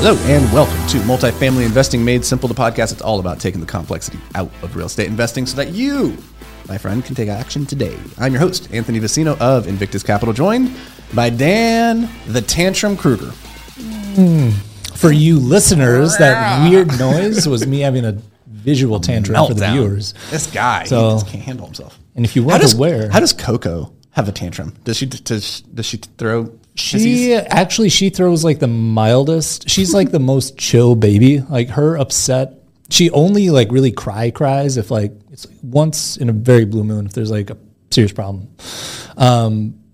Hello and welcome to Multifamily Investing Made Simple, the podcast. It's all about taking the complexity out of real estate investing so that you, my friend, can take action today. I'm your host, Anthony Vicino of Invictus Capital, joined by Dan the Tantrum Kruger. For you listeners, that weird noise was me having a visual tantrum meltdown for the viewers. This guy, he just can't handle himself. And if you weren't aware, how does Coco have a tantrum? Does she throw? She throws like the mildest. She's like the most chill baby. Like her upset. She only like really cries if like it's like once in a very blue moon if there's like a serious problem.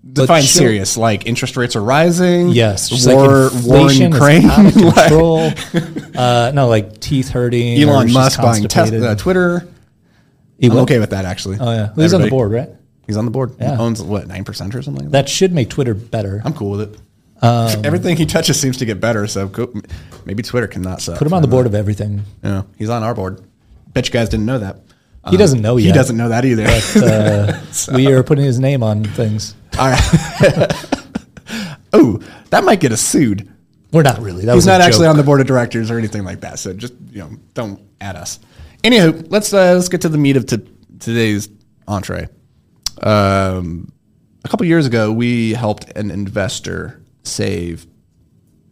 Define serious. Like interest rates are rising. Yes. War in Ukraine. Out of control. No, like teeth hurting. Elon Musk buying Twitter. I'm okay with that actually. Oh yeah, he's on the board, right? He's on the board. Yeah. He owns, 9% or something like that? That should make Twitter better. I'm cool with it. Everything he touches seems to get better, so maybe Twitter cannot suck. Put him on the board of everything. Yeah, he's on our board. Bet you guys didn't know that. He doesn't know yet. He doesn't know that either. But, we are putting his name on things. All right. Oh, that might get us sued. We're not really. He's not actually on the board of directors or anything like that, so just don't add us. Anywho, let's get to the meat of today's entree. A couple years ago, we helped an investor save,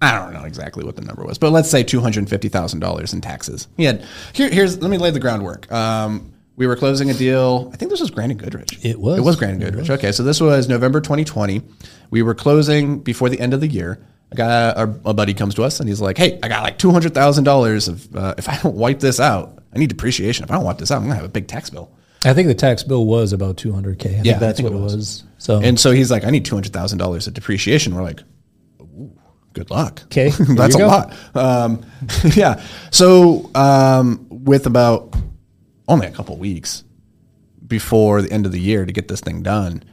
I don't know exactly what the number was, but let's say $250,000 in taxes. Let me lay the groundwork. We were closing a deal. I think this was Grant and Goodrich. It was Grant and Goodrich. Okay. So this was November, 2020. We were closing before the end of the year. Our buddy comes to us and he's like, hey, I got like $200,000 of, if I don't wipe this out, I need depreciation. If I don't wipe this out, I'm gonna have a big tax bill. I think the tax bill was about $200,000. I think that's what it was. So he's like, I need $200,000 of depreciation. We're like, ooh, good luck. Okay, that's a lot. Yeah. So with about only a couple weeks before the end of the year to get this thing done,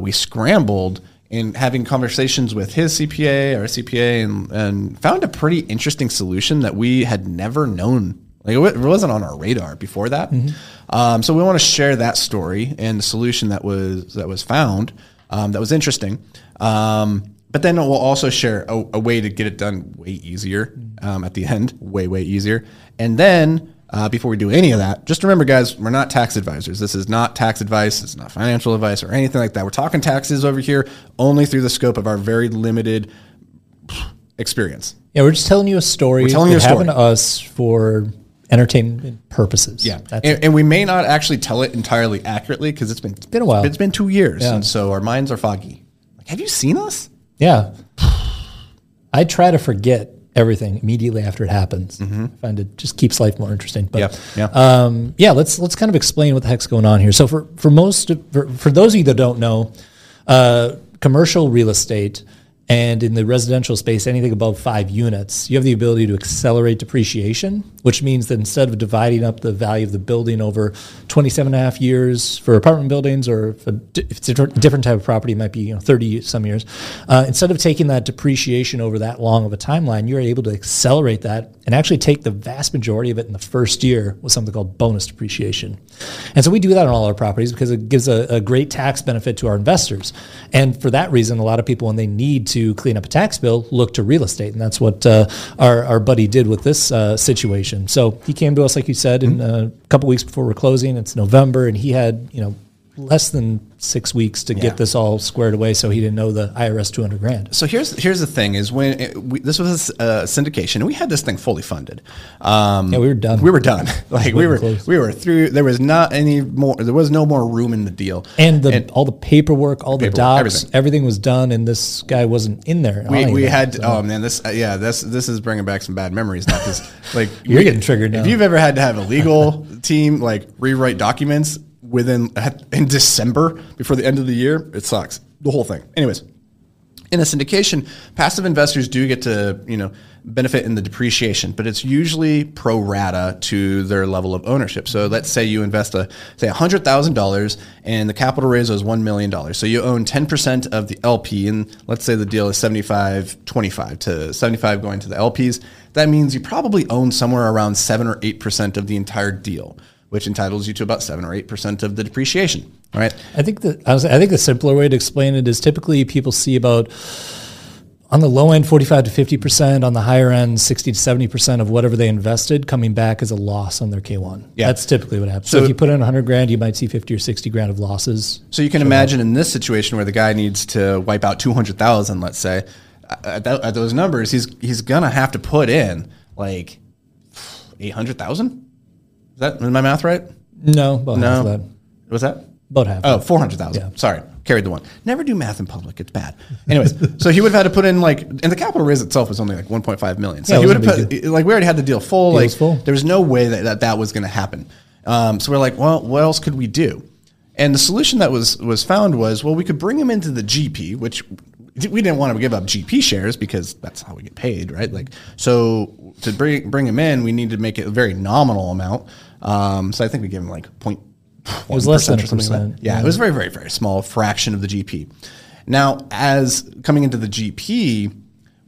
we scrambled in having conversations with his CPA, our CPA, and found a pretty interesting solution that we had never known. It wasn't on our radar before that. Mm-hmm. So we want to share that story and the solution that was found that was interesting. But then we'll also share a way to get it done way easier at the end, way, way easier. And then before we do any of that, just remember, guys, we're not tax advisors. This is not tax advice. It's not financial advice or anything like that. We're talking taxes over here only through the scope of our very limited experience. Yeah, we're just telling you a story. We're telling you a story. It happened to us for entertainment purposes. Yeah. And we may not actually tell it entirely accurately because it's been a while. It's been 2 years. Yeah. And so our minds are foggy. Like, have you seen us? Yeah. I try to forget everything immediately after it happens. Mm-hmm. I find it just keeps life more interesting. But let's kind of explain what the heck's going on here. So for those of you that don't know, commercial real estate and in the residential space, anything above 5 units, you have the ability to accelerate depreciation, which means that instead of dividing up the value of the building over 27.5 years for apartment buildings, or if it's a different type of property, it might be 30 some years. Instead of taking that depreciation over that long of a timeline, you're able to accelerate that and actually take the vast majority of it in the first year with something called bonus depreciation. And so we do that on all our properties because it gives a great tax benefit to our investors. And for that reason, a lot of people, when they need to clean up a tax bill, look to real estate. And that's what our buddy did with this situation. So he came to us, like you said, in a couple weeks before we're closing. It's November, and he had less than 6 weeks to get this all squared away, so he didn't know the IRS $200,000. So here's the thing is when this was a syndication, and we had this thing fully funded. We were done. We were done. Like we were through. There was not any more. There was no more room in the deal. And all the paperwork, the docs, everything was done. And this guy wasn't in there. This is bringing back some bad memories now. Like you're getting triggered now. If you've ever had to have a legal team like rewrite documents in December before the end of the year, it sucks. The whole thing. Anyways, in a syndication, passive investors do get to, benefit in the depreciation, but it's usually pro rata to their level of ownership. So let's say you invest $100,000 and the capital raise was $1 million. So you own 10% of the LP, and let's say the deal is 75-25 to 75 going to the LPs. That means you probably own somewhere around 7 or 8% of the entire deal, which entitles you to about 7 or 8% of the depreciation. All right. I think the simpler way to explain it is typically people see about, on the low end, 45 to 50%, on the higher end, 60 to 70% of whatever they invested coming back as a loss on their K1. Yeah. That's typically what happens. So if you put in $100,000, you might see 50 or 60 grand of losses. So you can imagine in this situation where the guy needs to wipe out 200,000, let's say, at those numbers, he's going to have to put in like 800,000. Is my math right? No, about half of that. What was that? About half. Oh, 400,000. Yeah. Sorry, carried the one. Never do math in public; it's bad. Anyways, so he would have had to put in and the capital raise itself was only 1.5 million. So he would have put we already had the deal full. It was full. There was no way that was going to happen. So we're like, well, what else could we do? And the solution that was found was, well, we could bring him into the GP, which we didn't want to give up GP shares because that's how we get paid, right? So to bring him in, we needed to make it a very nominal amount. So I think we gave him 0.1%. It was less than 1%. It was very, very, very small fraction of the GP. Now, as coming into the GP,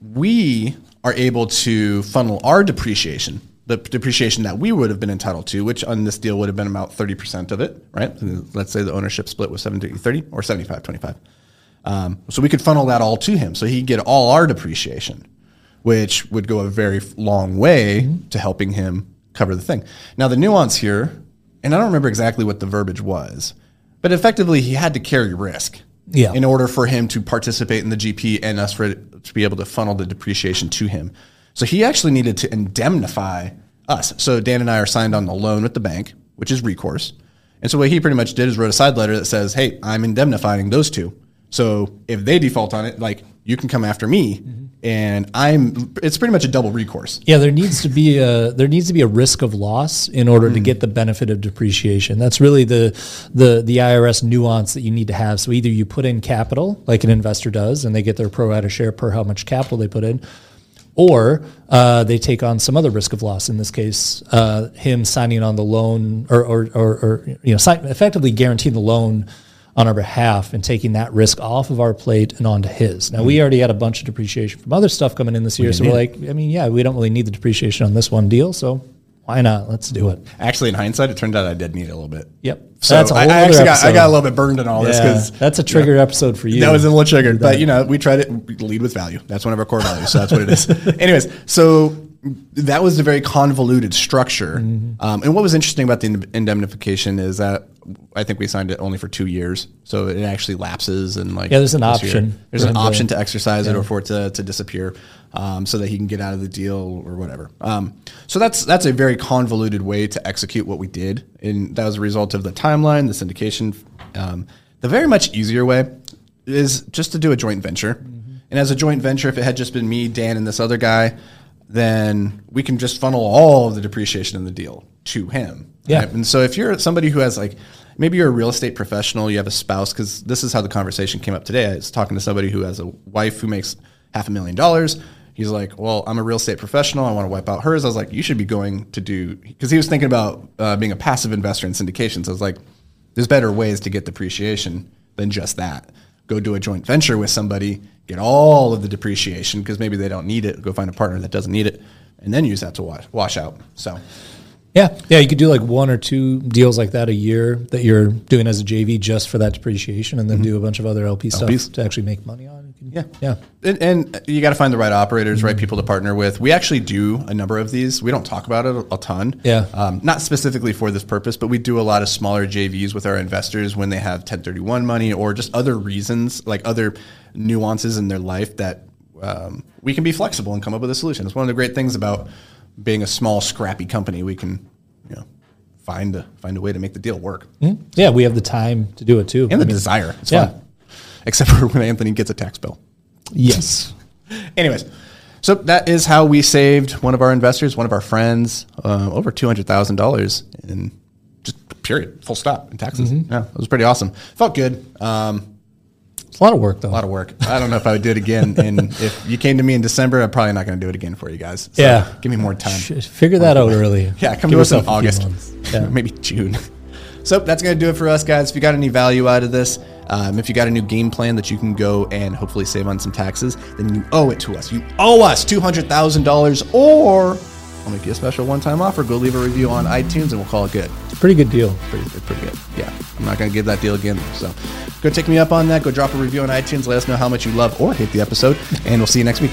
we are able to funnel our depreciation, the depreciation that we would have been entitled to, which on this deal would have been about 30% of it, right? And let's say the ownership split was 70-30 or 75-25. So we could funnel that all to him. So he'd get all our depreciation, which would go a very long way to helping him cover the thing. Now, the nuance here, and I don't remember exactly what the verbiage was, but effectively he had to carry risk in order for him to participate in the GP and us to be able to funnel the depreciation to him. So he actually needed to indemnify us. So Dan and I are signed on the loan with the bank, which is recourse. And so what he pretty much did is wrote a side letter that says, hey, I'm indemnifying those two. So if they default on it, you can come after me, and it's pretty much a double recourse. Yeah, there needs to be a risk of loss in order to get the benefit of depreciation. That's really the IRS nuance that you need to have. So either you put in capital, like an investor does, and they get their pro rata share per how much capital they put in, or they take on some other risk of loss. In this case, him signing on the loan or effectively guaranteeing the loan on our behalf and taking that risk off of our plate and onto his. Now, we already had a bunch of depreciation from other stuff coming in this year, so we're we don't really need the depreciation on this one deal, so why not? Let's do it. Actually, in hindsight, it turned out I did need it a little bit. Yep. So that's a whole I got a little bit burned in all this. Because that's a triggered episode for you. That was a little triggered, but we try to lead with value. That's one of our core values, so that's what it is. Anyways, so that was a very convoluted structure. And what was interesting about the indemnification is that I think we signed it only for 2 years. So it actually lapses. And there's an option. There's an option to exercise it or for it to disappear so that he can get out of the deal or whatever. So that's a very convoluted way to execute what we did. And that was a result of the timeline, the syndication. The very much easier way is just to do a joint venture. And as a joint venture, if it had just been me, Dan, and this other guy, then we can just funnel all of the depreciation in the deal to him. Yeah. Right? And so if you're somebody who has maybe you're a real estate professional, you have a spouse, because this is how the conversation came up today. I was talking to somebody who has a wife who makes $500,000. He's like, well, I'm a real estate professional. I want to wipe out hers. I was like, you should be going to do, because he was thinking about being a passive investor in syndications. I was like, there's better ways to get depreciation than just that. Go do a joint venture with somebody, get all of the depreciation because maybe they don't need it. Go find a partner that doesn't need it and then use that to wash out. So yeah, you could do one or two deals like that a year that you're doing as a JV just for that depreciation and then do a bunch of other LP stuff to actually make money on. You can Yeah, yeah. And you got to find the right operators, right people to partner with. We actually do a number of these. We don't talk about it a ton. Yeah. Not specifically for this purpose, but we do a lot of smaller JVs with our investors when they have 1031 money or just other reasons, like other nuances in their life that we can be flexible and come up with a solution. It's one of the great things about being a small, scrappy company. We can, you know, find a way to make the deal work. Mm-hmm. Yeah, we have the time to do it too. And the desire. It's fun. Except for when Anthony gets a tax bill. Yes. Anyways, so that is how we saved one of our investors, one of our friends, over $200,000 in just period, full stop, in taxes. Mm-hmm. Yeah, it was pretty awesome. Felt good. It's a lot of work, though. A lot of work. I don't know if I would do it again. And if you came to me in December, I'm probably not going to do it again for you guys. So yeah. Give me more time. Figure that out early. Yeah, come to us in August. Yeah. Maybe June. So that's going to do it for us, guys. If you got any value out of this, if you got a new game plan that you can go and hopefully save on some taxes, then you owe it to us. You owe us $200,000 or I'll make you a special one-time offer. Go leave a review on iTunes and we'll call it good. Pretty good deal. Pretty good. Yeah. I'm not going to give that deal again. So go take me up on that. Go drop a review on iTunes. Let us know how much you love or hate the episode. And we'll see you next week.